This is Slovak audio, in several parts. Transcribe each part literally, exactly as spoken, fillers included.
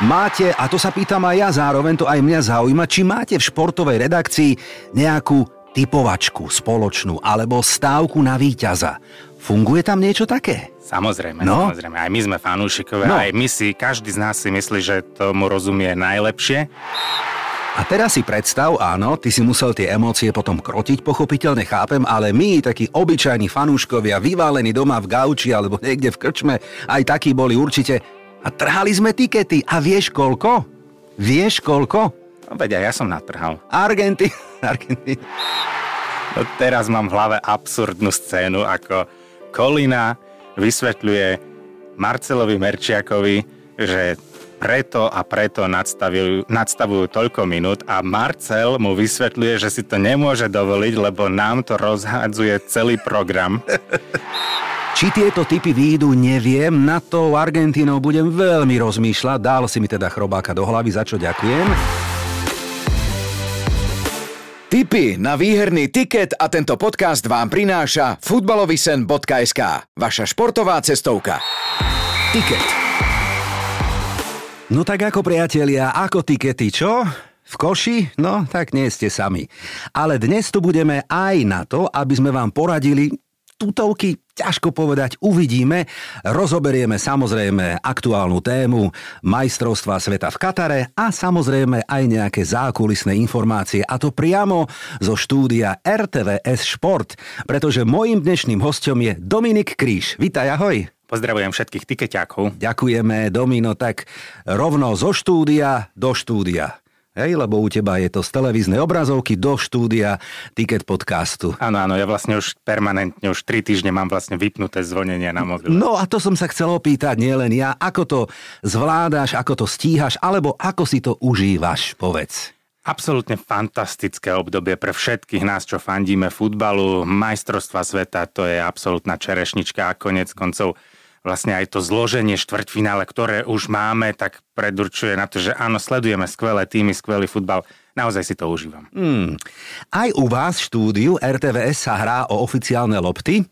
Máte, a to sa pýtam aj ja, zároveň to aj mňa zaujíma, či máte v športovej redakcii nejakú typovačku spoločnú alebo stávku na víťaza. Funguje tam niečo také? Samozrejme, no? samozrejme. Aj my sme fanúšikové, no. aj my si, každý z nás si myslí, že tomu rozumie najlepšie. A teraz si predstav, áno, ty si musel tie emócie potom krotiť, pochopiteľne chápem, ale my, takí obyčajní fanúškovia, vyválení doma v gauči alebo niekde v krčme, aj takí boli určite. A trhali sme tikety. A vieš koľko? Vieš koľko? No veď, ja som natrhal. Argentína. Argentína. No teraz mám v hlave absurdnú scénu, ako Collina vysvetľuje Marcelovi Merčiakovi, že preto a preto nadstavujú toľko minút a Marcel mu vysvetľuje, že si to nemôže dovoliť, lebo nám to rozhádzuje celý program. Či tieto typy výjdu, neviem. Na to Argentínou budem veľmi rozmýšľať. Dal si mi teda chrobáka do hlavy, za čo ďakujem. Tipy na výherný tiket a tento podcast vám prináša futbalovisen bodka es ká, vaša športová cestovka. Tiket. No tak ako priatelia, ako tikety, čo? V koši? No, tak nie ste sami. Ale dnes tu budeme aj na to, aby sme vám poradili tutovky, ťažko povedať, uvidíme. Rozoberieme samozrejme aktuálnu tému majstrovstva sveta v Katare a samozrejme aj nejaké zákulisné informácie. A to priamo zo štúdia er té vé es Šport, pretože mojím dnešným hostom je Dominik Kríš. Vitaj, ahoj. Pozdravujem všetkých tikeťákov. Ďakujeme, Domino, tak rovno zo štúdia do štúdia. Hej, lebo u teba je to z televíznej obrazovky do štúdia Ticket Podcastu. Áno, áno, ja vlastne už permanentne, už tri týždne mám vlastne vypnuté zvonenia na mobile. No a to som sa chcel opýtať, nie len ja, ako to zvládáš, ako to stíhaš, alebo ako si to užívaš, povedz. Absolútne fantastické obdobie pre všetkých nás, čo fandíme futbalu. Majstrovstva sveta, to je absolútna čerešnička a konec koncov vlastne aj to zloženie štvrťfinále, ktoré už máme, tak predurčuje na to, že áno, sledujeme skvelé týmy, skvelý futbal. Naozaj si to užívam. Hmm. Aj u vás v štúdiu er té vé es sa hrá o oficiálne lopty.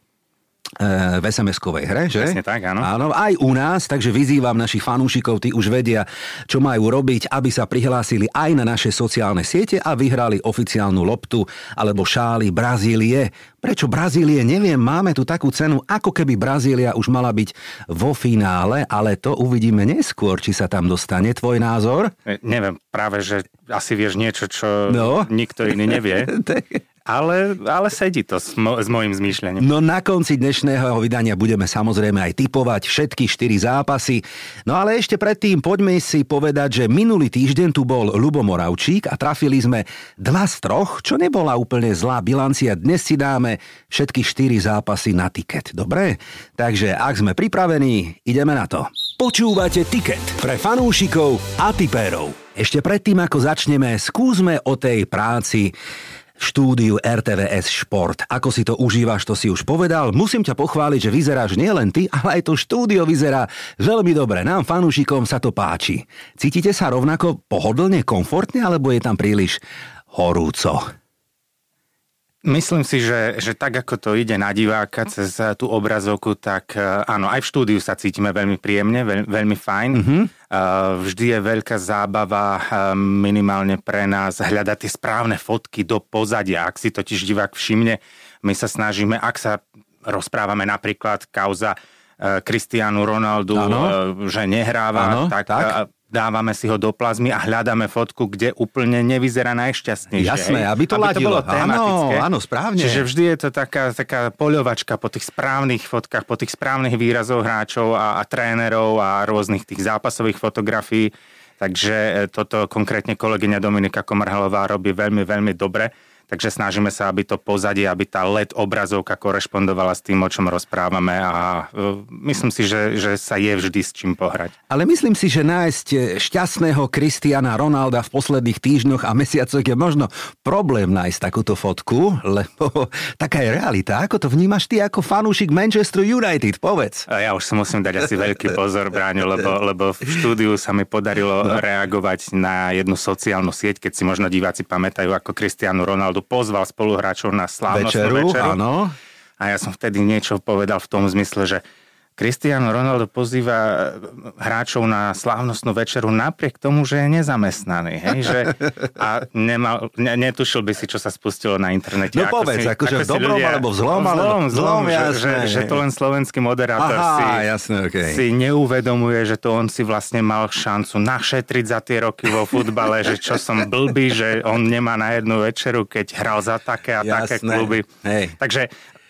V es em eskovej hre, že? Presne tak, áno. Áno, aj u nás, takže vyzývam našich fanúšikov, tí už vedia, čo majú robiť, aby sa prihlásili aj na naše sociálne siete a vyhrali oficiálnu loptu alebo šály Brazílie. Prečo Brazílie? Neviem, máme tu takú cenu, ako keby Brazília už mala byť vo finále, ale to uvidíme neskôr, či sa tam dostane. Tvoj názor? Ne, neviem, práve, že asi vieš niečo, čo no. nikto iný nevie. Ale, ale sedí to s, mo- s mojím zmýšľaním. No na konci dnešného vydania budeme samozrejme aj tipovať všetky štyri zápasy. No ale ešte predtým poďme si povedať, že minulý týždeň tu bol Ľubo Moravčík a trafili sme dva z troch, čo nebola úplne zlá bilancia. Dnes si dáme všetky štyri zápasy na tiket. Dobre? Takže ak sme pripravení, ideme na to. Počúvate tiket pre fanúšikov a tipérov. Ešte predtým, ako začneme, skúsme o tej práci v štúdiu er té vé es Šport. Ako si to užívaš, to si už povedal. Musím ťa pochváliť, že vyzeráš nielen ty, ale aj to štúdio vyzerá veľmi dobre. Nám, fanúšikom, sa to páči. Cítite sa rovnako pohodlne, komfortne, alebo je tam príliš horúco? Myslím si, že, že tak, ako to ide na diváka cez tú obrazovku, tak áno, aj v štúdiu sa cítime veľmi príjemne, veľ, veľmi fajn. Mm-hmm. Vždy je veľká zábava minimálne pre nás hľadať tie správne fotky do pozadia. Ak si totiž divák všimne, my sa snažíme, ak sa rozprávame napríklad kauza Cristiano Ronaldo, ano. že nehráva, ano, tak... tak. Dávame si ho do plazmy a hľadáme fotku, kde úplne nevyzerá najšťastnejšie. Jasné, aby to aby ladilo. To bolo tematické. Áno, áno, správne. Čiže vždy je to taká, taká poľovačka po tých správnych fotkách, po tých správnych výrazoch hráčov a, a trénerov a rôznych tých zápasových fotografií. Takže toto konkrétne kolegyňa Dominika Komarhalová robí veľmi, veľmi dobre. Takže snažíme sa, aby to pozadie, aby tá el é dé obrazovka korešpondovala s tým, o čom rozprávame a myslím si, že, že sa je vždy s čím pohrať. Ale myslím si, že nájsť šťastného Cristiana Ronalda v posledných týždňoch a mesiacoch je možno problém nájsť takúto fotku, lebo taká je realita. Ako to vnímaš ty ako fanúšik Manchester United? Povedz. Ja už sa musím dať asi veľký pozor, Bráňo, lebo, lebo v štúdiu sa mi podarilo no. reagovať na jednu sociálnu sieť, keď si možno diváci pamätajú, ako Cristiano Ronaldo pozval spoluhráčov na slávnostnú večeru, večeru. Áno. A ja som vtedy niečo povedal v tom zmysle, že Cristiano Ronaldo pozýva hráčov na slávnostnú večeru napriek tomu, že je nezamestnaný. Hej? Že, a nemal, ne, netušil by si, čo sa spustilo na internete. No ako povedz, si, akože ako v dobrom ľudia, alebo v zlom, ale zlom, zlom, zlom jasné, že, že, že to len slovenský moderátor aha, si, jasné, okay. si neuvedomuje, že to on si vlastne mal šancu našetriť za tie roky vo futbale, že čo som blbý, že on nemá na jednu večeru, keď hral za také a jasné, také kluby. Hej. Takže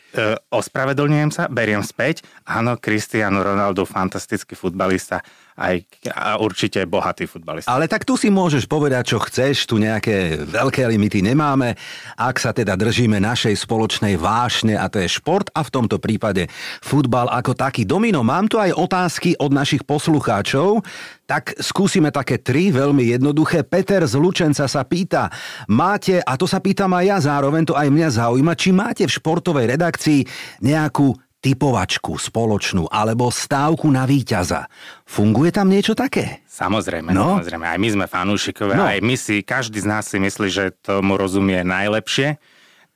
Uh, ospravedlňujem sa, beriem späť. Áno, Cristiano Ronaldo, fantastický futbalista aj, a určite bohatý futbalista. Ale tak tu si môžeš povedať, čo chceš, tu nejaké veľké limity nemáme, ak sa teda držíme našej spoločnej vášne a to je šport a v tomto prípade futbal ako taký. Domino, mám tu aj otázky od našich poslucháčov, tak skúsime také tri, veľmi jednoduché. Peter z Lučenca sa pýta, máte, a to sa pýtam aj ja, zároveň to aj mňa zaujíma, či máte v športovej redakcii nejakú tipovačku spoločnú alebo stávku na víťaza. Funguje tam niečo také? Samozrejme, no? samozrejme. Aj my sme fanúšikové, no. aj my si, každý z nás si myslí, že tomu rozumie najlepšie.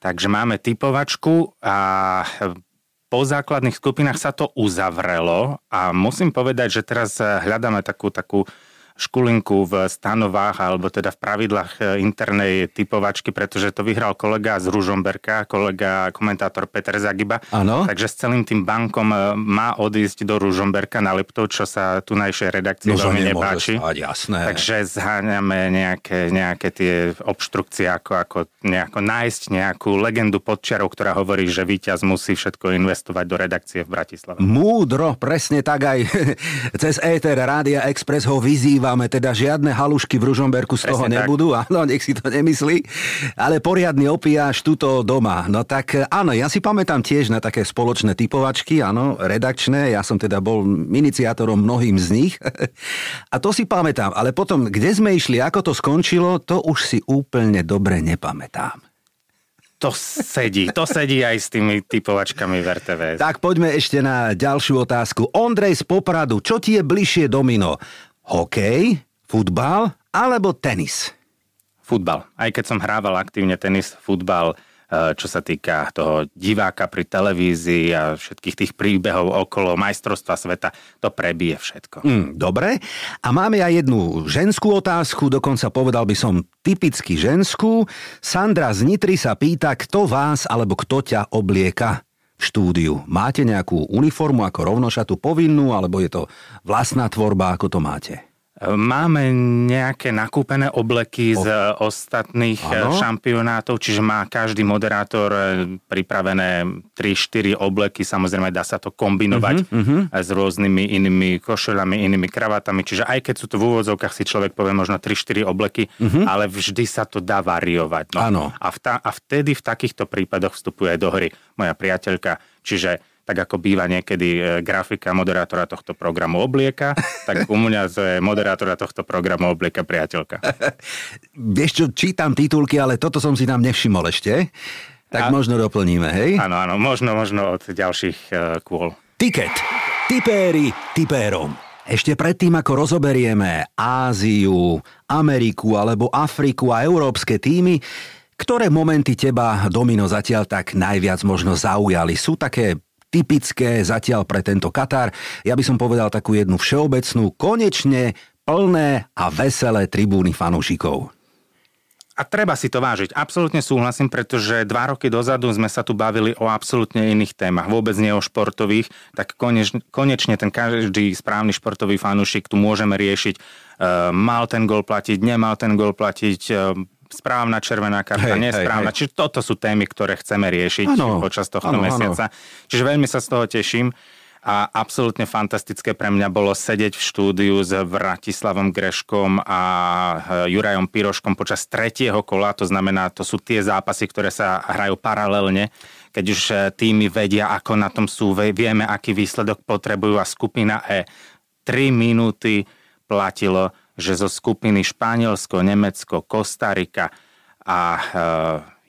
Takže máme tipovačku a po základných skupinách sa to uzavrelo a musím povedať, že teraz hľadáme takú, takú škulinku v stanovách alebo teda v pravidlách internej typovačky, pretože to vyhral kolega z Ružomberka, kolega komentátor Peter Zagiba. Ano. Takže s celým tým bankom má odísť do Ružomberka na Liptov, čo sa tu najšej redakcii no, veľmi nepáči. Stáť, jasné. Takže zháňame nejaké, nejaké tie obštrukcie, ako, ako nejako nájsť nejakú legendu pod čiarou, ktorá hovorí, že víťaz musí všetko investovať do redakcie v Bratislave. Múdro, presne tak aj cez éter Rádia Express ho vyzývame, teda žiadne halušky v Ružomberku z presne toho nebudú, tak. Áno, nech si to nemyslí, ale poriadny opiáš tuto doma. No tak áno, ja si pamätám tiež na také spoločné typovačky, áno, redakčné, ja som teda bol iniciátorom mnohým z nich a to si pamätám, ale potom, kde sme išli, ako to skončilo, to už si úplne dobre nepamätám. To sedí, to sedí aj s tými typovačkami v er té vé es. Tak poďme ešte na ďalšiu otázku. Ondrej z Popradu, čo ti je bližšie, Domino? Hokej, futbal alebo tenis? Futbal. Aj keď som hrával aktívne tenis, futbal, čo sa týka toho diváka pri televízii a všetkých tých príbehov okolo majstrovstva sveta, to prebije všetko. Mm, dobre. A máme aj jednu ženskú otázku, dokonca povedal by som typicky ženskú. Sandra z Nitry sa pýta, kto vás alebo kto ťa oblieka v štúdiu. Máte nejakú uniformu ako rovnošatu povinnú, alebo je to vlastná tvorba, ako to máte? Máme nejaké nakúpené obleky o... z ostatných ano? šampionátov, čiže má každý moderátor pripravené tri štyri obleky, samozrejme dá sa to kombinovať uh-huh, uh-huh. s rôznymi inými košeľami, inými kravatami, čiže aj keď sú to v úvodzovkách, si človek povie možno tri štyri obleky, uh-huh. ale vždy sa to dá variovať. No. A, vta- a vtedy v takýchto prípadoch vstupuje do hry moja priateľka, čiže tak ako býva niekedy grafika moderátora tohto programu oblieka, tak u mňa z moderátora tohto programu oblieka priateľka. Vieš čo, čítam titulky, ale toto som si tam nevšimol ešte, tak a... možno doplníme, hej? Áno, áno, možno, možno od ďalších kôl. Ticket. Tipéri tipérom. Ešte predtým, ako rozoberieme Áziu, Ameriku alebo Afriku a európske týmy, ktoré momenty teba, Domino, zatiaľ tak najviac možno zaujali? Sú také typické zatiaľ pre tento Katar. Ja by som povedal takú jednu všeobecnú, konečne plné a veselé tribúny fanúšikov. A treba si to vážiť. Absolútne súhlasím, pretože dva roky dozadu sme sa tu bavili o absolútne iných témach, vôbec nie o športových, tak koneč, konečne ten každý správny športový fanúšik tu môžeme riešiť. E, mal ten gól platiť, nemal ten gól platiť, e, správna červená karta, hej, nesprávna. Hej, hej. Čiže toto sú témy, ktoré chceme riešiť ano, počas tohto ano, mesiaca. Ano. Čiže veľmi sa z toho teším a absolútne fantastické pre mňa bolo sedieť v štúdiu s Vratislavom Greškom a Jurajom Pyroškom počas tretieho kola, to znamená, to sú tie zápasy, ktoré sa hrajú paralelne, keď už týmy vedia, ako na tom sú, vieme, aký výsledok potrebujú a skupina E. Tri minúty platilo, že zo skupiny Španielsko, Nemecko, Kostarika a e,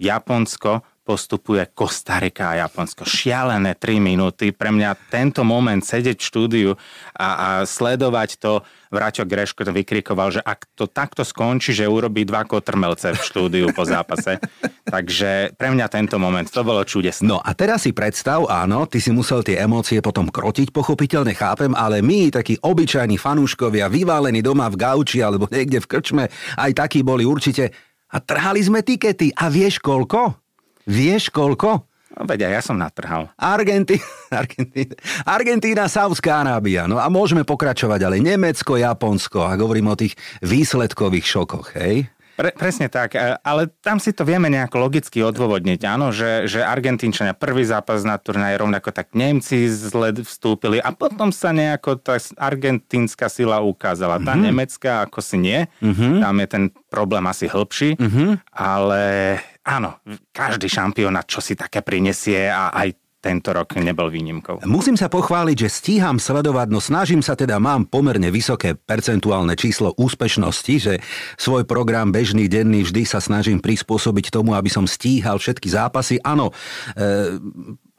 Japonsko postupuje Kostarika a Japonsko. Šialené tri minúty. Pre mňa tento moment sedieť v štúdiu a, a sledovať to. Vraťo Greško to vykrikoval, že ak to takto skončí, že urobí dva kotrmelce v štúdiu po zápase. Takže pre mňa tento moment, to bolo čudesné. No a teraz si predstav, áno, ty si musel tie emócie potom krotiť, pochopiteľne chápem, ale my, takí obyčajní fanúškovia, vyválení doma v gauči alebo niekde v krčme, aj takí boli určite. A trhali sme tikety. A vieš koľko? Vieš koľko? No, veď ja som natrhal. Argentína, Argentína, Argentína, Saudská Arábia. No a môžeme pokračovať, ale Nemecko, Japonsko. A hovorím o tých výsledkových šokoch, hej? Pre, presne tak, ale tam si to vieme nejako logicky odôvodniť, áno, že, že Argentínčania prvý zápas na turnaji, rovnako tak Nemci zle vstúpili a potom sa nejako tá argentínska sila ukázala. Tá mm-hmm. nemecká ako si nie, mm-hmm. tam je ten problém asi hlbší, mm-hmm. ale áno, každý šampionát čo si také prinesie a aj tento rok nebol výnimkou. Musím sa pochváliť, že stíham sledovať, no snažím sa teda, mám pomerne vysoké percentuálne číslo úspešnosti, že svoj program bežný, denný vždy sa snažím prispôsobiť tomu, aby som stíhal všetky zápasy. Áno, e,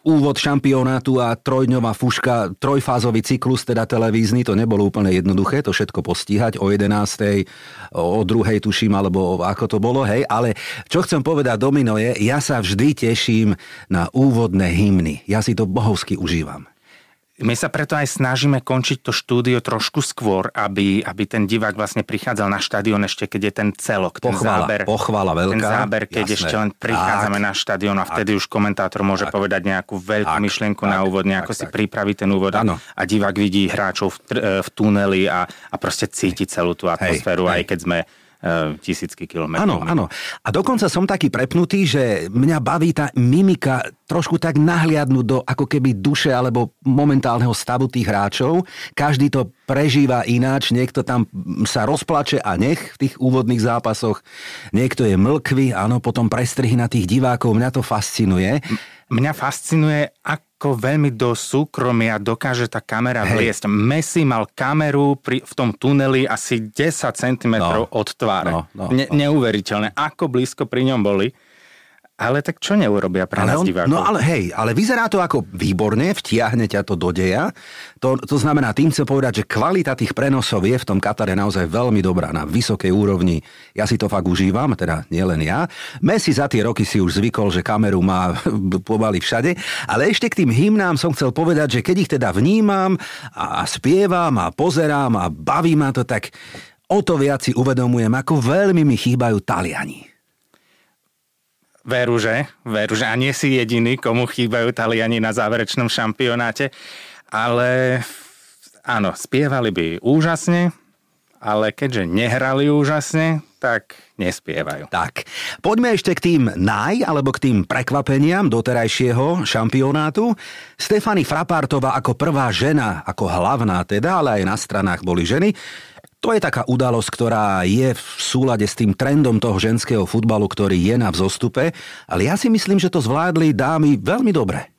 úvod šampionátu a trojdňová fuška, trojfázový cyklus, teda televízny, to nebolo úplne jednoduché, to všetko postíhať o jedenástej, o druhej tuším, alebo ako to bolo, hej, ale čo chcem povedať, Domino, je, ja sa vždy teším na úvodné hymny, ja si to bohovsky užívam. My sa preto aj snažíme končiť to štúdio trošku skôr, aby, aby ten divák vlastne prichádzal na štadión ešte, keď je ten celok, ten pochvala, záber. Pochvala veľká. Ten záber, keď jasné. ešte len prichádzame tak, na štadión a vtedy tak, už komentátor môže tak, povedať nejakú veľkú tak, myšlienku tak, na úvod, nejako tak, si tak. pripraví ten úvod ano. A divák vidí hráčov v, v tuneli a, a proste cíti celú tú atmosféru, hej, aj hej. keď sme tisícky kilometrov. Áno, áno. A dokonca som taký prepnutý, že mňa baví tá mimika trošku tak nahliadnúť do ako keby duše alebo momentálneho stavu tých hráčov. Každý to prežíva ináč, niekto tam sa rozplače a nech v tých úvodných zápasoch, niekto je mlkvý, áno, potom prestrihy na tých divákov, mňa to fascinuje. Mňa fascinuje, ak veľmi do súkromia dokáže tá kamera vliesť. Messi mal kameru pri, v tom tuneli asi desať centimetrov no, od tváre. No, no, ne, neuveriteľné, ako blízko pri ňom boli. Ale tak čo neurobia pre nás divákov? No ale hej, ale vyzerá to ako výborne, vtiahne ťa to do deja. To, to znamená, tým chcem povedať, že kvalita tých prenosov je v tom Katare naozaj veľmi dobrá, na vysokej úrovni. Ja si to fakt užívam, teda nielen ja. Messi za tie roky si už zvykol, že kameru má pomaly všade, ale ešte k tým hymnám som chcel povedať, že keď ich teda vnímam a spievam a pozerám a baví ma to, tak o to viac si uvedomujem, ako veľmi mi chýbajú Taliani. Veru, že? Veru, že a nie si jediný, komu chýbajú Taliani na záverečnom šampionáte. Ale áno, spievali by úžasne, ale keďže nehrali úžasne, tak nespievajú. Tak, poďme ešte k tým naj, alebo k tým prekvapeniam doterajšieho šampionátu. Stephanie Frappartová ako prvá žena, ako hlavná teda, ale aj na stranách boli ženy. To je taká udalosť, ktorá je v súlade s tým trendom toho ženského futbalu, ktorý je na vzostupe, ale ja si myslím, že to zvládli dámy veľmi dobre.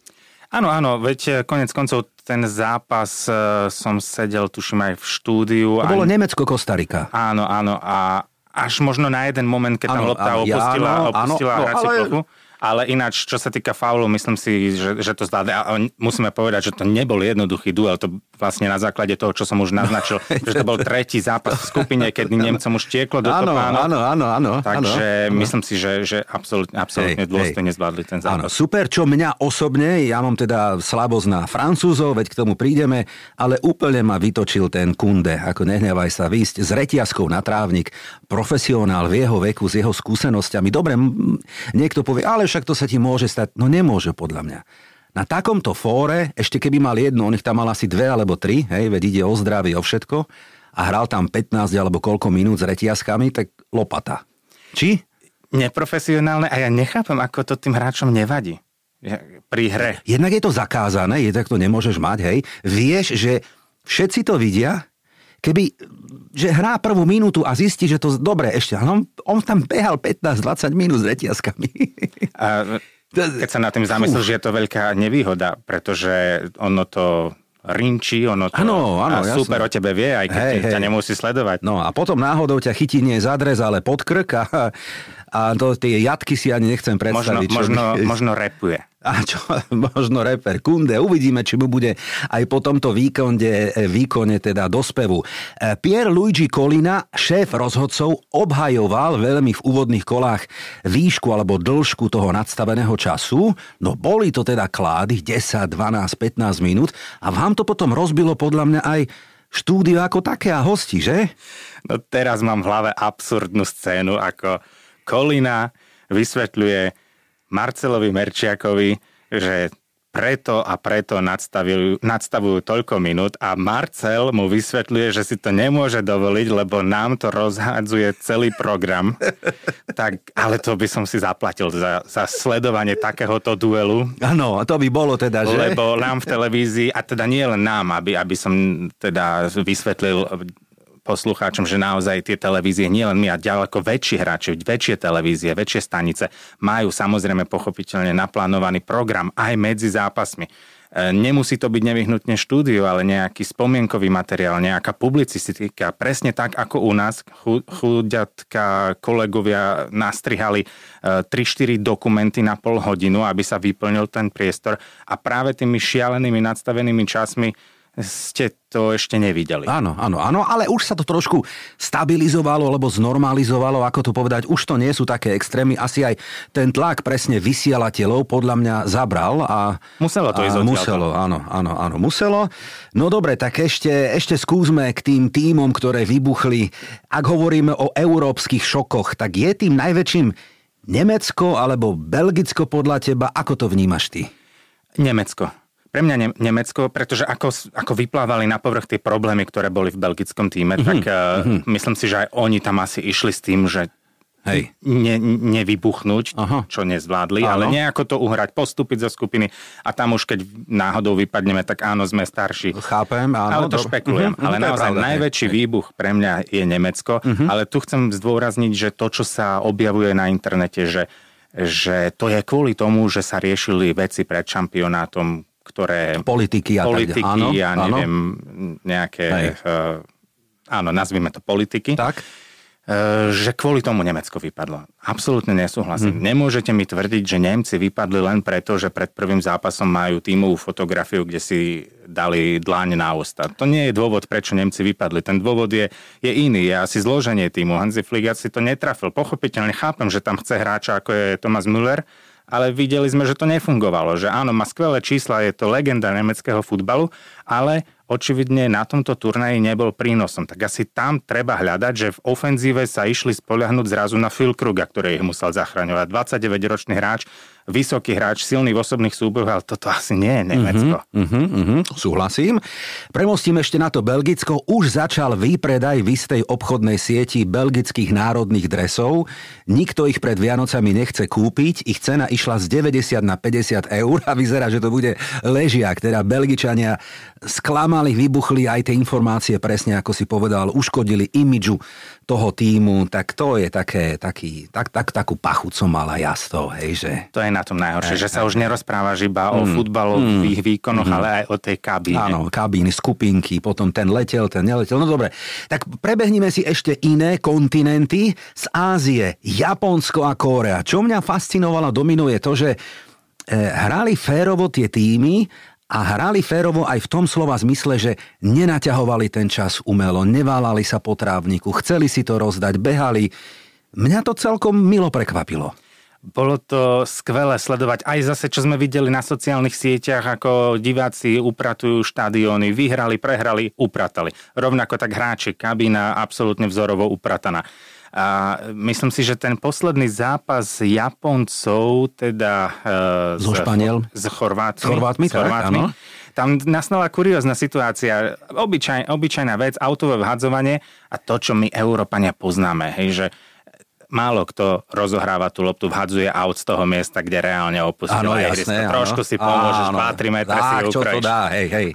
Áno, áno, veď konec koncov ten zápas som sedel, tuším, aj v štúdiu. To bolo aj Nemecko-Kostarika. Áno, áno, a až možno na jeden moment, keď tam lopta opustila, ja, áno, opustila áno, hraciu ale... plochu. Ale ináč, čo sa týka faulu, myslím si, že, že to zvládne. A musíme povedať, že to nebol jednoduchý duel. To vlastne na základe toho, čo som už naznačil, no, že to bol tretí zápas v skupine, keď Nemcom už tieklo do toho pána. Áno, áno, áno. Takže ano, myslím si, že, že absolútne, absolútne dôstojne zvládli ten zápas. Áno, super, čo mňa osobne, ja mám teda slabosť na Francúzov, veď k tomu prídeme, ale úplne ma vytočil ten Kunde, ako nehnevaj sa, výsť s reťazkou na trávnik, profesionál v jeho veku, s jeho skúsenosťami. Dobre, niekto povie, ale však to sa ti môže stať. No nemôže, podľa mňa. Na takomto fóre, ešte keby mal jedno, on ich tam mal asi dve alebo tri, hej, veď ide o zdraví, o všetko, a hral tam pätnásť alebo koľko minút s reťazkami, tak lopata. Či? Neprofesionálne a ja nechápam, ako to tým hráčom nevadí pri hre. Jednak je to zakázané, jednak to nemôžeš mať, hej. Vieš, že všetci to vidia, keby, že hrá prvú minútu a zistí, že to dobre ešte. On, on tam behal pätnásť dvadsať minút s reťazkami. A keď sa na tým zamyslel, Uf. že je to veľká nevýhoda, pretože ono to rinčí, ono to ano, ano, a super jasne. O tebe vie, aj keď hej, ťa hej. nemusí sledovať. No a potom náhodou ťa chytí nie za dres, ale pod krk a, A to, tie jatky si ani nechcem predstaviť. Možno, možno, možno repuje. A čo, možno reper Kunde. Uvidíme, či mu bude aj po tomto výkonde, výkone teda dospevu. Pierre Luigi Collina, šéf rozhodcov, obhajoval veľmi v úvodných kolách výšku alebo dĺžku toho nadstaveného času. No boli to teda klády desať, dvanásť, pätnásť minút a vám to potom rozbilo podľa mňa aj štúdio ako také a hosti, že? No teraz mám v hlave absurdnú scénu, ako Collina vysvetľuje Marcelovi Merčiakovi, že preto a preto nadstavujú toľko minút a Marcel mu vysvetľuje, že si to nemôže dovoliť, lebo nám to rozhádzuje celý program. Tak, ale to by som si zaplatil za, za sledovanie takéhoto duelu. Áno, to by bolo teda, že? Lebo nám v televízii, a teda nie len nám, aby, aby som teda vysvetlil poslucháčom, že naozaj tie televízie, nielen my, a ďaleko väčší hráči, väčšie televízie, väčšie stanice majú samozrejme pochopiteľne naplánovaný program aj medzi zápasmi. Nemusí to byť nevyhnutne štúdio, ale nejaký spomienkový materiál, nejaká publicistika. Presne tak, ako u nás chudiatka kolegovia nastrihali tri štyri dokumenty na pol hodinu, aby sa vyplnil ten priestor a práve tými šialenými nadstavenými časmi ste to ešte nevideli. Áno, áno, áno, ale už sa to trošku stabilizovalo, alebo znormalizovalo, ako to povedať, už to nie sú také extrémy, asi aj ten tlak presne vysielateľov podľa mňa zabral a... Muselo to ísť odtiaľ. Muselo, áno, áno, áno, muselo. No dobre, tak ešte, ešte skúsme k tým tímom, ktoré vybuchli. Ak hovoríme o európskych šokoch, tak je tým najväčším Nemecko alebo Belgicko podľa teba? Ako to vnímaš ty? Nemecko. Pre mňa ne- Nemecko, pretože ako, ako vyplávali na povrch tie problémy, ktoré boli v belgickom tíme, mm-hmm. tak mm-hmm. myslím si, že aj oni tam asi išli s tým, že Hej. Ne- nevybuchnúť, Aha. čo nezvládli, áno. ale nejako to uhrať, postúpiť zo skupiny a tam už keď náhodou vypadneme, tak áno, sme starší. Chápem, áno. Ale to do... špekulujem. Mm-hmm. Ale to naozaj pravda, najväčší hej. výbuch pre mňa je Nemecko, mm-hmm. ale tu chcem zdôrazniť, že to, čo sa objavuje na internete, že, že to je kvôli tomu, že sa riešili veci pred šampionátom, ktoré... Politiky a politiky, áno, ja neviem, áno. nejaké... Uh, áno, nazvime to politiky. Tak. Uh, že kvôli tomu Nemecko vypadlo. Absolútne nesúhlasím. Hmm. Nemôžete mi tvrdiť, že Nemci vypadli len preto, že pred prvým zápasom majú tímovú fotografiu, kde si dali dláň na ústa. To nie je dôvod, prečo Nemci vypadli. Ten dôvod je, je iný. Je asi zloženie tímu. Hansi Flick asi to netrafil. Pochopiteľne chápem, že tam chce hráča, ako je Thomas Müller, ale videli sme, že to nefungovalo. Že áno, má skvelé čísla, je to legenda nemeckého futbalu, ale očividne na tomto turnaji nebol prínosom. Tak asi tam treba hľadať, že v ofenzíve sa išli spoliahnuť zrazu na Fülkruga, ktorý ich musel zachraňovať. dvadsaťdeväťročný hráč, vysoký hráč, silný v osobných súbojoch, ale toto asi nie je Nemecko. Uh-huh, uh-huh, súhlasím. Premostím ešte na to Belgicko. Už začal výpredaj v istej obchodnej sieti belgických národných dresov. Nikto ich pred Vianocami nechce kúpiť. Ich cena išla z deväťdesiat na päťdesiat eur a vyzerá, že to bude ležiak. Teda Belgičania sklamali, vybuchli aj tie informácie, presne ako si povedal, uškodili imidžu toho týmu. Tak to je také, taký, tak, tak, takú pachu, co mala jasto, hej, že... To je na tom najhoršie, aj, že sa aj. Už nerozprávaš iba mm. o futbalových mm. výkonoch, mm. ale aj o tej kabíne. Áno, kabíny, skupinky, potom ten letel, ten neletel. No dobre, tak prebehnime si ešte iné kontinenty z Ázie, Japonsko a Kórea. Čo mňa fascinovalo, dominuje to, že hrali férovo tie týmy a hrali férovo aj v tom slova zmysle, že nenaťahovali ten čas umelo, neválali sa po trávniku, chceli si to rozdať, behali. Mňa to celkom milo prekvapilo. Bolo to skvelé sledovať. Aj zase, čo sme videli na sociálnych sieťach, ako diváci upratujú štadióny. Vyhrali, prehrali, upratali. Rovnako tak hráči, kabína absolútne vzorovo uprataná. A myslím si, že ten posledný zápas Japoncov, teda e, so Španiel, s Chorvátmi, s Chorvátmi, s Chorvátmi tak, tam nastala kuriózna situácia. Obyčaj, obyčajná vec, autové vhadzovanie a to, čo my Európania poznáme, hej, že málo kto rozohráva tú loptu, vhadzuje aut z toho miesta, kde reálne opustil ihrisko. Trošku si pomôžeš, dva tri metre si ukrajíš.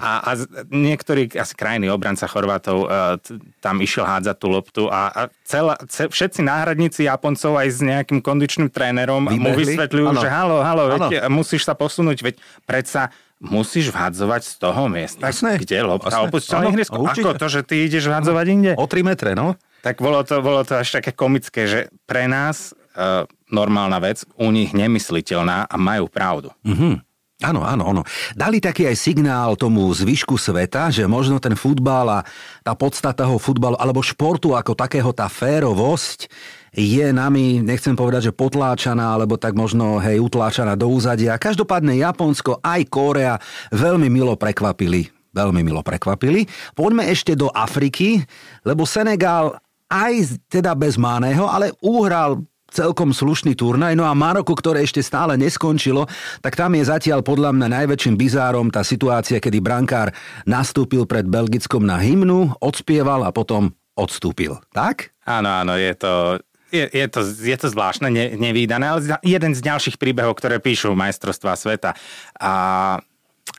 A, a niektorí asi krajný obranca Chorvátov uh, t- tam išiel hádzať tú loptu a, a celá, ce, všetci náhradníci Japoncov aj s nejakým kondičným trénerom mu vysvetľujú, že halo, halo, veď, musíš sa posunúť, veď predsa musíš vhadzovať z toho miesta, jasné, kde lopta opustila ihrisko. Ako to, že ty ideš vhadzovať inde? O tri metre, no. Tak bolo to, bolo to až také komické, že pre nás uh, normálna vec, u nich nemysliteľná a majú pravdu. Mhm. Áno, áno, áno. Dali taký aj signál tomu zvyšku sveta, že možno ten futbal a tá podstata toho futbalu alebo športu ako takého, tá férovosť je nami, nechcem povedať, že potláčaná, alebo tak možno, hej, utláčaná do úzadia. Každopádne Japonsko aj Kórea veľmi milo prekvapili. Veľmi milo prekvapili. Poďme ešte do Afriky, lebo Senegal aj teda bez Maného, ale uhral celkom slušný turnaj. No a Maroko, ktoré ešte stále neskončilo, tak tam je zatiaľ podľa mňa najväčším bizárom tá situácia, kedy brankár nastúpil pred Belgickom na hymnu, odspieval a potom odstúpil. Tak? Áno, áno, je to, je, je to, je to zvláštne, ne, nevídané, ale jeden z ďalších príbehov, ktoré píšu majstrovstvá sveta. A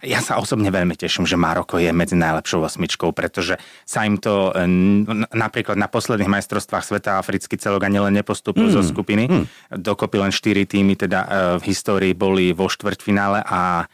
ja sa osobne veľmi teším, že Maroko je medzi najlepšou osmičkou, pretože sa im to napríklad na posledných majstrovstvách sveta africký celok ani len nepostúpil mm. zo skupiny. Mm. Dokopy len štyri tímy teda v histórii boli vo štvrťfinále a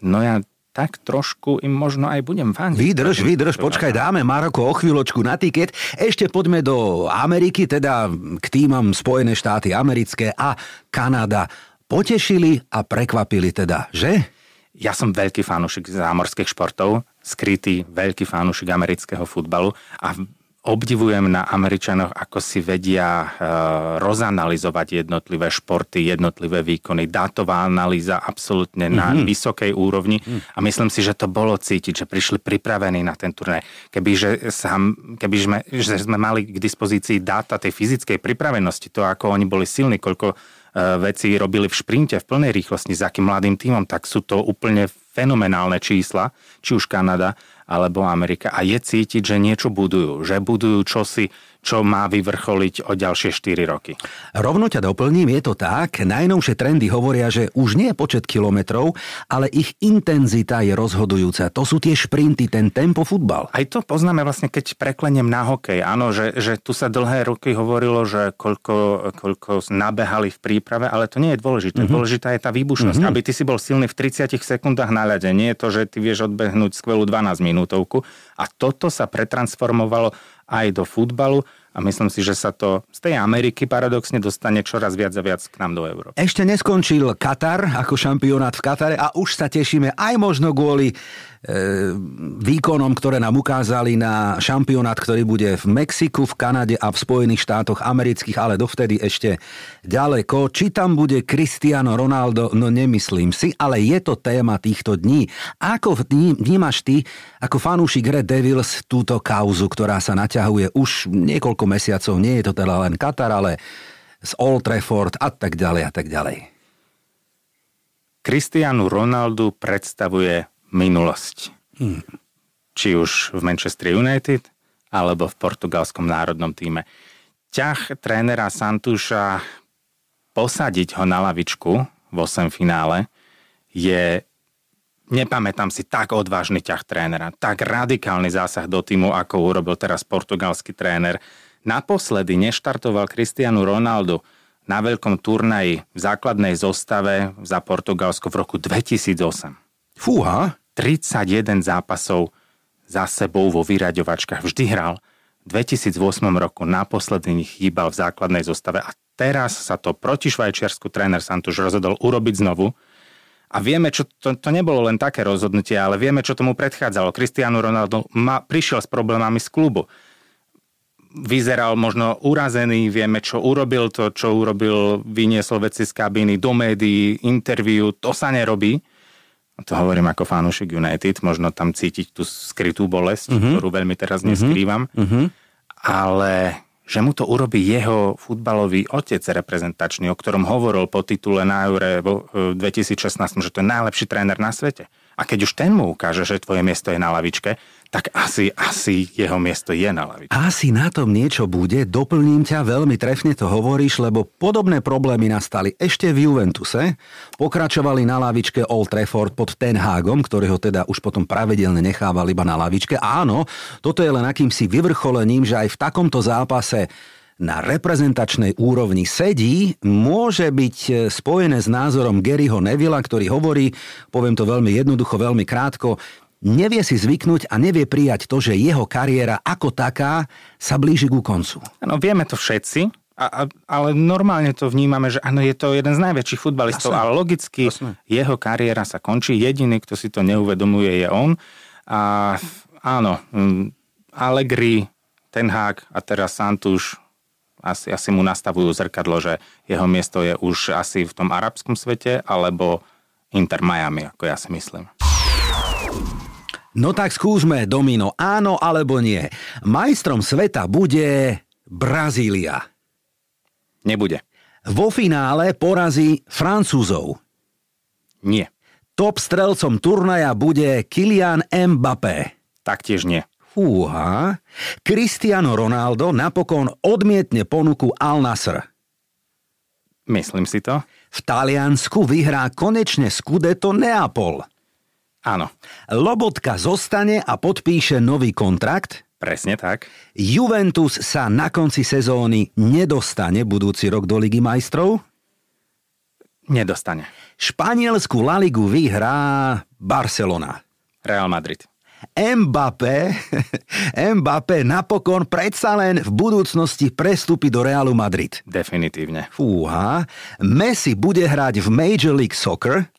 no ja tak trošku im možno aj budem fandiť. Vydrž, vydrž, počkaj, dáme Maroko o chvíľočku na tiket. Ešte poďme do Ameriky, teda k týmam Spojené štáty americké a Kanada. Potešili a prekvapili teda, že? Ja som veľký fanúšik zámorských športov, skrytý veľký fanúšik amerického futbalu a obdivujem na Američanoch, ako si vedia e, rozanalizovať jednotlivé športy, jednotlivé výkony. Dátová analýza absolútne na mm-hmm. vysokej úrovni mm. a myslím si, že to bolo cítiť, že prišli pripravení na ten turnaj. Kebyže, keby sme, že sme mali k dispozícii dáta tej fyzickej pripravenosti, to ako oni boli silní, koľko veci robili v šprinte, v plnej rýchlosti s akým mladým tímom, tak sú to úplne fenomenálne čísla, či už Kanada alebo Amerika. A je cítiť, že niečo budujú, že budujú čosi, čo má vyvrcholiť o ďalšie štyri roky. Rovno ťa doplním, je to tak. Najnovšie trendy hovoria, že už nie je počet kilometrov, ale ich intenzita je rozhodujúca. To sú tie šprinty, ten tempo futbal. Aj to poznáme vlastne, keď prekleniem na hokej. Áno, že, že tu sa dlhé roky hovorilo, že koľko, koľko nabehali v príprave, ale to nie je dôležité. Mm-hmm. Dôležitá je tá výbušnosť. Mm-hmm. Aby ty si bol silný v tridsiatich sekundách na ľade. Nie je to, že ty vieš odbehnúť skvelú dvanásťminútovku. A toto sa pretransformovalo aj do futbalu a myslím si, že sa to z tej Ameriky paradoxne dostane čoraz viac a viac k nám do Európy. Ešte neskončil Katar ako šampionát v Katare a už sa tešíme aj možno kvôli e, výkonom, ktoré nám ukázali na šampionát, ktorý bude v Mexiku, v Kanade a v Spojených štátoch amerických, ale dovtedy ešte ďaleko. Či tam bude Cristiano Ronaldo, no nemyslím si, ale je to téma týchto dní. Ako vnímaš ty, ako fanúšik Red Devils, túto kauzu, ktorá sa naťahuje už niekoľko mesiacov, nie je to teda len Katar, ale z Old Trafford a tak ďalej a tak ďalej. Cristiano Ronaldo predstavuje minulosť. Hmm. Či už v Manchester United, alebo v portugalskom národnom týme. Ťah trénera Santuša posadiť ho na lavičku v osemfinále je... Nepamätám si tak odvážny ťah trénera, tak radikálny zásah do týmu, ako urobil teraz portugalský tréner. Naposledy neštartoval Cristiano Ronaldo na veľkom turnaji v základnej zostave za Portugalsko v roku dvetisícosem. Fúha! tridsaťjeden zápasov za sebou vo vyraďovačkách vždy hral. V dvetisícosem roku naposledy chýbal v základnej zostave a teraz sa to proti Švajčiarsku tréner Santos rozhodol urobiť znovu. A vieme, čo to, to nebolo len také rozhodnutie, ale vieme, čo tomu predchádzalo. Cristiano Ronaldo ma, prišiel s problémami z klubu. Vyzeral možno urazený, vieme, čo urobil to, čo urobil, vyniesol veci z kabíny do médií, interviu, to sa nerobí. To hovorím ako fanúšik United, možno tam cítiť tú skrytú bolesť, mm-hmm. ktorú veľmi teraz neskrývam. Mm-hmm. Ale... že mu to urobí jeho futbalový otec reprezentačný, o ktorom hovoril po titule na Eure v dvetisícšestnásť, že to je najlepší tréner na svete. A keď už ten mu ukáže, že tvoje miesto je na lavičke, tak asi, asi jeho miesto je na lavičke. Asi na tom niečo bude, doplním ťa, veľmi trefne to hovoríš, lebo podobné problémy nastali ešte v Juventuse, pokračovali na lavičke Old Trafford pod Ten Hagom, ktorého teda už potom pravidelne nechával iba na lavičke. Áno, toto je len akýmsi vyvrcholením, že aj v takomto zápase na reprezentačnej úrovni sedí, môže byť spojené s názorom Garyho Nevilla, ktorý hovorí, poviem to veľmi jednoducho, veľmi krátko, nevie si zvyknúť a nevie prijať to, že jeho kariéra ako taká sa blíži ku koncu. No vieme to všetci, A, a, ale normálne to vnímame, že áno, je to jeden z najväčších futbalistov, ale logicky Jasne. Jeho kariéra sa končí. Jediný, kto si to neuvedomuje, je on. A áno, Allegri, Ten Hag a teraz Santos asi, asi mu nastavujú zrkadlo, že jeho miesto je už asi v tom arabskom svete, alebo Inter Miami, ako ja si myslím. No tak skúsme, Domino, áno alebo nie. Majstrom sveta bude Brazília. Nebude. Vo finále porazí Francúzov. Nie. Top strelcom turnaja bude Kylian Mbappé. Taktiež nie. Fúha. Cristiano Ronaldo napokon odmietne ponuku Al Nassr. Myslím si to. V Taliansku vyhrá konečne Scudetto Neapol. Áno. Lobotka zostane a podpíše nový kontrakt. Presne tak. Juventus sa na konci sezóny nedostane budúci rok do Ligy majstrov? Nedostane. Španielsku La Ligu vyhrá Barcelona. Real Madrid. Mbappé, Mbappé napokon predsa len v budúcnosti prestúpi do Realu Madrid. Definitívne. Fúha. Messi bude hrať v Major League Soccer?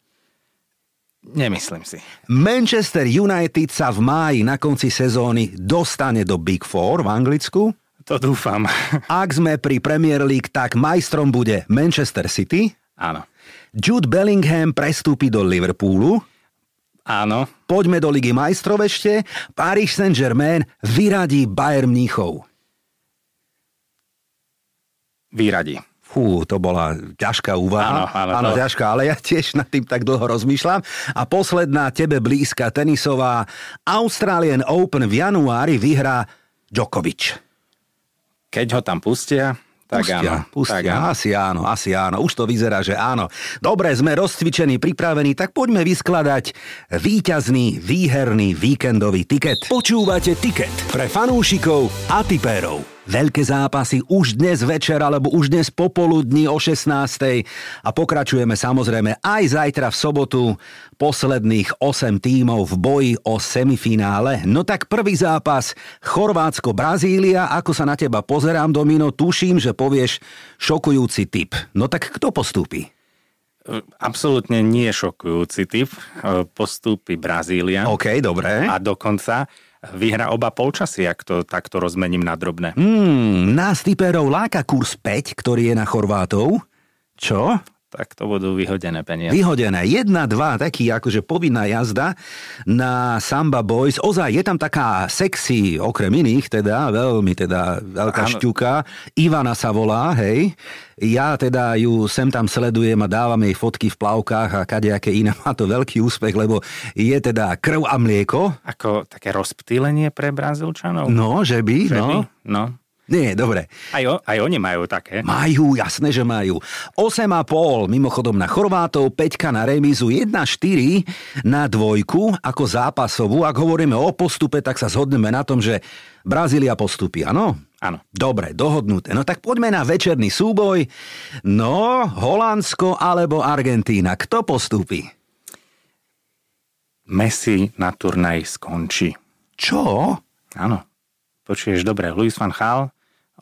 Nemyslím si. Manchester United sa v máji na konci sezóny dostane do Big Four v Anglicku? To dúfam. Ak sme pri Premier League, tak majstrom bude Manchester City? Áno. Jude Bellingham prestúpi do Liverpoolu? Áno. Poďme do Ligy majstrov ešte. Paris Saint-Germain vyradí Bayern Mníchov. Vyradí. Fú, to bola ťažká úvaha. Áno, áno, áno to... ťažká, ale ja tiež nad tým tak dlho rozmýšľam. A posledná tebe blízka tenisová. Australian Open v januári vyhrá Djokovič. Keď ho tam pustia, tak pustia, áno. Pustia, tak áno. Asi áno, asi áno. Už to vyzerá, že áno. Dobre, sme rozcvičení, pripravení, tak poďme vyskladať víťazný, výherný, víkendový tiket. Počúvate Tiket pre fanúšikov a tipérov. Veľké zápasy už dnes večer alebo už dnes popoludní o šestnástej a pokračujeme samozrejme aj zajtra v sobotu posledných osem tímov v boji o semifinále. No tak prvý zápas Chorvátsko-Brazília, ako sa na teba pozerám, Domino, tuším, že povieš šokujúci tip. No tak kto postúpi? Absolútne nie šokujúci tip. Postúpi Brazília. OK, dobre. A dokonca vyhra oba polčasy, ak to takto rozmením na drobné. Hmm, nás tipérov láka kurz päť, ktorý je na Chorvátov. Čo? Tak to budú vyhodené peniaze. Vyhodené. jedna dva, taký akože povinná jazda na Samba Boys. Ozaj, je tam taká sexy, okrem iných teda, veľmi teda veľká ano. Šťuka. Ivana sa volá, hej. Ja teda ju sem tam sledujem a dávam jej fotky v plavkách a kadejaké iné. Má to veľký úspech, lebo je teda krv a mlieko. Ako také rozptýlenie pre Brazílčanov. No, že by, že no. By, no. Nie, dobre. Aj, o, aj oni majú také. Majú, jasné, že majú. osem a pol mimochodom na Chorvátov, päť na remizu, jedna štyri na dvojku ako zápasovú. Ak hovoríme o postupe, tak sa zhodneme na tom, že Brazília postupí, áno? Áno. Dobre, dohodnuté. No tak poďme na večerný súboj. No, Holandsko alebo Argentína. Kto postupí? Messi na turnaji skončí. Čo? Áno. Počuješ dobre, Louis van Gaal,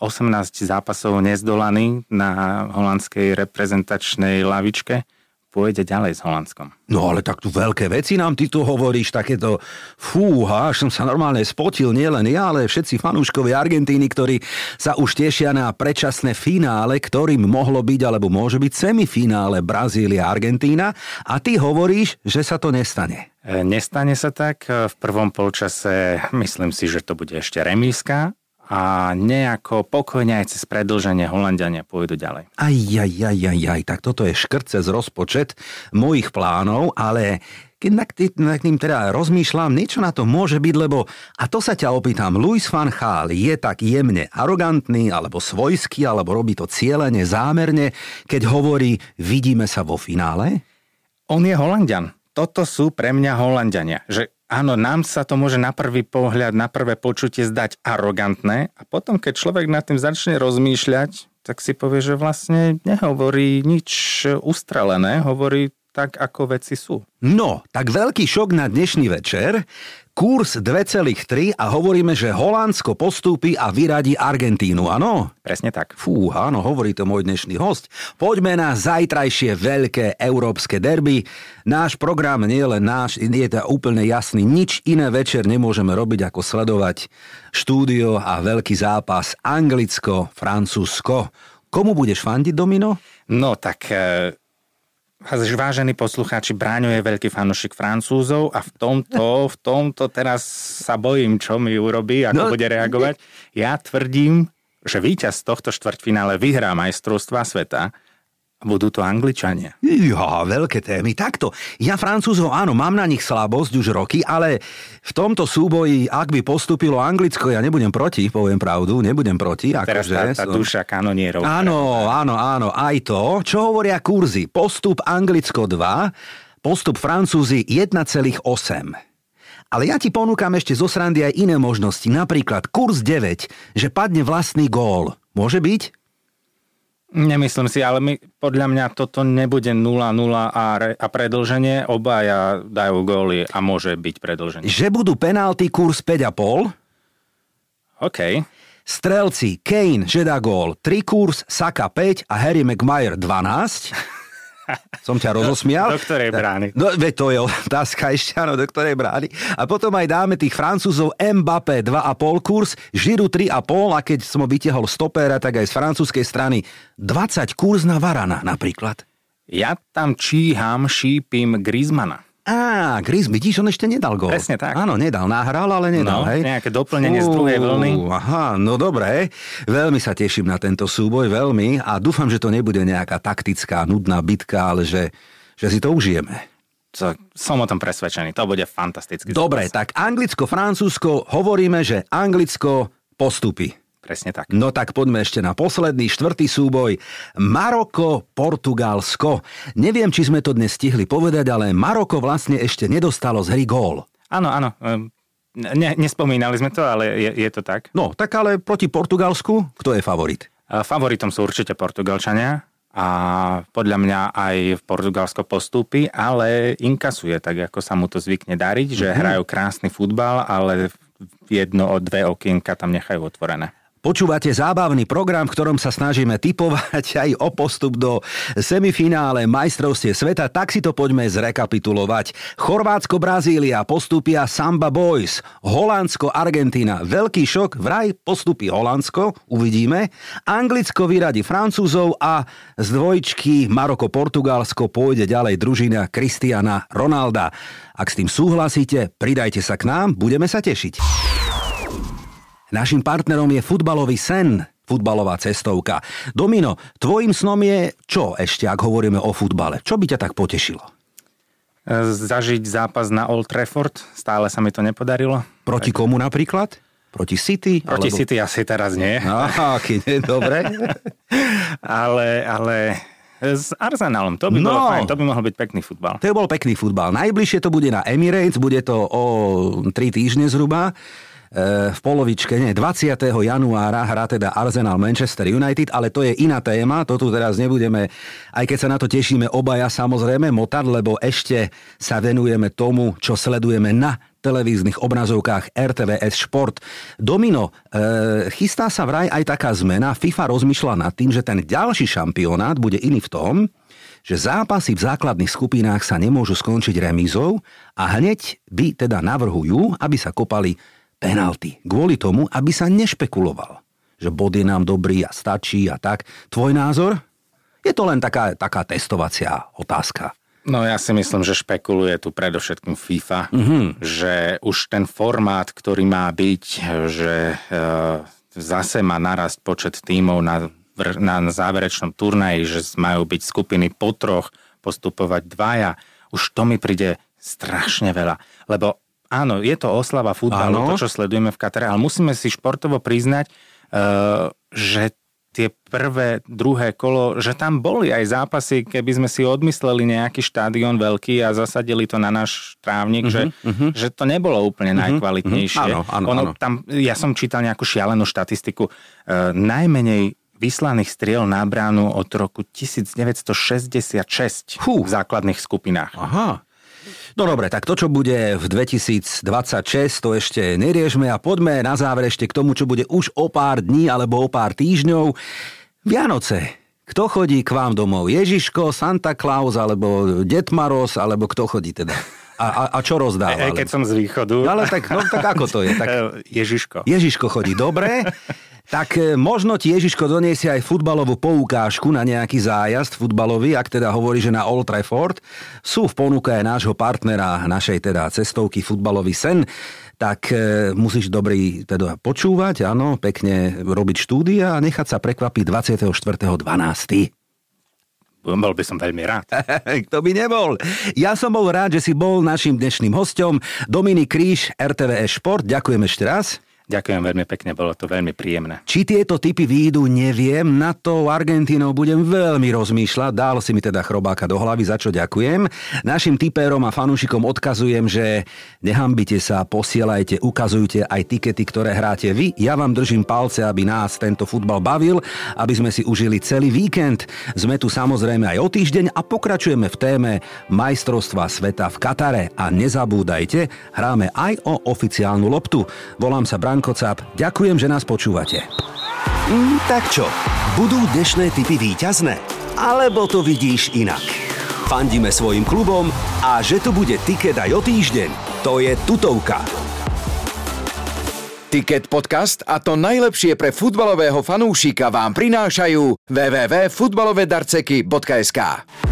osemnásť zápasov nezdolaný na holandskej reprezentačnej lavičke, pôjde ďalej s Holandskom. No ale tak tu veľké veci nám ty tu hovoríš, takéto fúha, až som sa normálne spotil, nielen ja, ale všetci fanúškovi Argentíny, ktorí sa už tešia na predčasné finále, ktorým mohlo byť, alebo môže byť semifinále Brazília-Argentína a ty hovoríš, že sa to nestane. Nestane sa tak. V prvom polčase myslím si, že to bude ešte remíska a nejako pokojne aj cez predĺženie Holanďania pôjdu ďalej. Aj, aj, aj, aj, aj, tak toto je škrt cez rozpočet mojich plánov, ale keď nad tým teda rozmýšľam, niečo na to môže byť, lebo, a to sa ťa opýtam, Louis van Gaal je tak jemne arogantný, alebo svojský, alebo robí to cielene, zámerne, keď hovorí, vidíme sa vo finále? On je Holanďan. Toto sú pre mňa Holanďania, že áno, nám sa to môže na prvý pohľad, na prvé počutie zdať arogantné a potom, keď človek nad tým začne rozmýšľať, tak si povie, že vlastne nehovorí nič ustrelené, hovorí tak, ako veci sú. No, tak veľký šok na dnešný večer. kurz dva celé tri a hovoríme, že Holandsko postúpi a vyradí Argentínu, áno? Presne tak. Fú, áno, hovorí to môj dnešný host. Poďme na zajtrajšie veľké európske derby. Náš program nie len náš, je to úplne jasný. Nič iné večer nemôžeme robiť, ako sledovať štúdio a veľký zápas Anglicko, Francúzsko. Komu budeš fandiť, Domino? No tak... E- Vážení poslucháči, Bráňo je veľký fanúšik Francúzov a v tomto, v tomto teraz sa bojím, čo mi urobí, ako no, bude reagovať. Ja tvrdím, že víťaz tohto štvrťfinále vyhrá majstrovstvá sveta. Budú to Angličania. Ja, veľké témy. Takto. Ja Francúzov, áno, mám na nich slabosť už roky, ale v tomto súboji, ak by postúpilo Anglicko, ja nebudem proti, poviem pravdu, nebudem proti. Teraz akože, tá, tá som... duša kanonierov. Áno, áno, áno, aj to. Čo hovoria kurzy? Postup Anglicko dva, postup Francúzi jedna celá osem. Ale ja ti ponúkam ešte zo srandy aj iné možnosti. Napríklad kurz deväť, že padne vlastný gól. Môže byť? Nemyslím si, ale my, podľa mňa toto nebude nula nula a, re, a predĺženie, obaja dajú góly a môže byť predĺženie. Že budú penalty kurz päť celá päť. OK. Strelci Kane, že dá gól tri kurz, Saka päť a Harry Maguire dvanásť. Som ťa rozosmial. Do, do ktorej brány? No, veď to je otázka ešte, áno, do ktorej brány. A potom aj dáme tých Francúzov Mbappé dva celá päť kurz, Giroud tri celá päť a keď som vytiahol stopéra, tak aj z francúzskej strany dvadsať kurz na Varana napríklad. Ja tam číham, šípim Griezmana. Á, Gris, vidíš, on ešte nedal gól. Presne tak. Áno, nedal, nahral, ale nedal, no, hej. Nejaké doplnenie Fú, z druhej vlny. Aha, no dobre. Veľmi sa teším na tento súboj, veľmi. A dúfam, že to nebude nejaká taktická, nudná bitka, ale že, že si to užijeme. To, som o tom presvedčený, to bude fantastický. Dobre, zápas. Tak Anglicko, Francúzsko, hovoríme, že Anglicko postupí. Presne tak. No tak poďme ešte na posledný, štvrtý súboj. Maroko, Portugalsko. Neviem, či sme to dnes stihli povedať, ale Maroko vlastne ešte nedostalo z hry gól. Áno, áno. Ne, nespomínali sme to, ale je, je to tak. No, tak ale proti Portugalsku, kto je favorit? Favoritom sú určite Portugalčania a podľa mňa aj Portugalsko postúpi, ale inkasuje tak, ako sa mu to zvykne dariť, že mm-hmm. hrajú krásny futbal, ale jedno o dve okienka tam nechajú otvorené. Počúvate zábavný program, v ktorom sa snažíme tipovať aj o postup do semifinále majstrovstiev sveta. Tak si to poďme zrekapitulovať. Chorvátsko, Brazília postúpia Samba Boys. Holandsko, Argentína. Veľký šok, vraj postupí Holandsko. Uvidíme. Anglicko vyradí Francúzov a z dvojčky Maroko, Portugalsko pôjde ďalej družina Cristiana Ronalda. Ak s tým súhlasíte, pridajte sa k nám, budeme sa tešiť. Našim partnerom je futbalový sen, futbalová cestovka. Domino, tvojim snom je čo ešte, ak hovoríme o futbale? Čo by ťa tak potešilo? Zažiť zápas na Old Trafford, stále sa mi to nepodarilo. Proti komu napríklad? Proti City? Proti alebo... City asi teraz nie. Aha, keď dobre. ale, ale... S Arsenálom, to by no, bolo fajn, to by mohol byť pekný futbal. To by bol pekný futbal. Najbližšie to bude na Emirates, bude to o tri týždne zhruba. V polovičke, nie, dvadsiateho januára hrá teda Arsenal Manchester United, ale to je iná téma, to tu teraz nebudeme, aj keď sa na to tešíme obaja samozrejme motať, lebo ešte sa venujeme tomu, čo sledujeme na televíznych obrazovkách er té vé es Šport. Domino, e, chystá sa vraj aj taká zmena, FIFA rozmýšľa nad tým, že ten ďalší šampionát bude iný v tom, že zápasy v základných skupinách sa nemôžu skončiť remízou a hneď by teda navrhujú, aby sa kopali penalty. Kvôli tomu, aby sa nešpekuloval, že bod je nám dobrý a stačí a tak. Tvoj názor? Je to len taká, taká testovacia otázka. No ja si myslím, že špekuluje tu predovšetkým FIFA, mm-hmm. že už ten formát, ktorý má byť, že e, zase má narast počet tímov na, na záverečnom turnaji, že majú byť skupiny po troch, postupovať dvaja, už to mi príde strašne veľa, lebo áno, je to oslava futbalu, to, čo sledujeme v Katare, ale musíme si športovo priznať, uh, že tie prvé, druhé kolo, že tam boli aj zápasy, keby sme si odmysleli nejaký štádion veľký a zasadili to na náš trávnik, uh-huh, že, uh-huh. že to nebolo úplne uh-huh, najkvalitnejšie. Uh-huh. Áno, áno, ono, áno. Tam, ja som čítal nejakú šialenú štatistiku. Uh, najmenej vyslaných striel na bránu od roku devätnásťstošesťdesiatšesť Hú. V základných skupinách. Aha. No dobre, tak to, čo bude v dvetisícdvadsaťšesť, to ešte neriešme a poďme na záver ešte k tomu, čo bude už o pár dní alebo o pár týždňov. Vianoce. Kto chodí k vám domov? Ježiško, Santa Claus alebo Det Maroz, alebo kto chodí teda? A, a, a čo rozdáva? Aj keď som z východu. Ale tak, no, tak ako to je? Tak... Ježiško. Ježiško chodí, dobre. Tak možno ti Ježiško doniesie aj futbalovú poukážku na nejaký zájazd futbalový, ak teda hovorí, že na Old Trafford. Sú v ponuke aj nášho partnera, našej teda cestovky Futbalový sen. Tak e, musíš dobrý teda počúvať, áno, pekne robiť štúdia a nechať sa prekvapiť dvadsiateho štvrtého dvanásteho Bol by som veľmi rád. Kto by nebol? Ja som bol rád, že si bol našim dnešným hosťom. Dominik Kríš, er té vé es Šport. Ďakujem ešte raz. Ďakujem veľmi pekne, bolo to veľmi príjemné. Či tieto tipy výjdu, neviem. Na to Argentínou budem veľmi rozmýšľať. Dal si mi teda chrobáka do hlavy, za čo ďakujem. Našim tipérom a fanúšikom odkazujem, že nehambite sa, posielajte, ukazujte aj tikety, ktoré hráte vy. Ja vám držím palce, aby nás tento futbal bavil, aby sme si užili celý víkend. Sme tu samozrejme aj o týždeň a pokračujeme v téme majstrovstva sveta v Katare. A nezabúdajte, hráme aj o oficiálnu loptu. Volám sa Branko Kocap, ďakujem, že nás počúvate. Mm, tak čo, budú dnešné tipy víťazné? Alebo to vidíš inak? Fandíme svojim klubom a že tu bude tiket aj o týždeň, to je tutovka. Ticket Podcast a to najlepšie pre futbalového fanúšika vám prinášajú www bodka futbalové darceky bodka es ká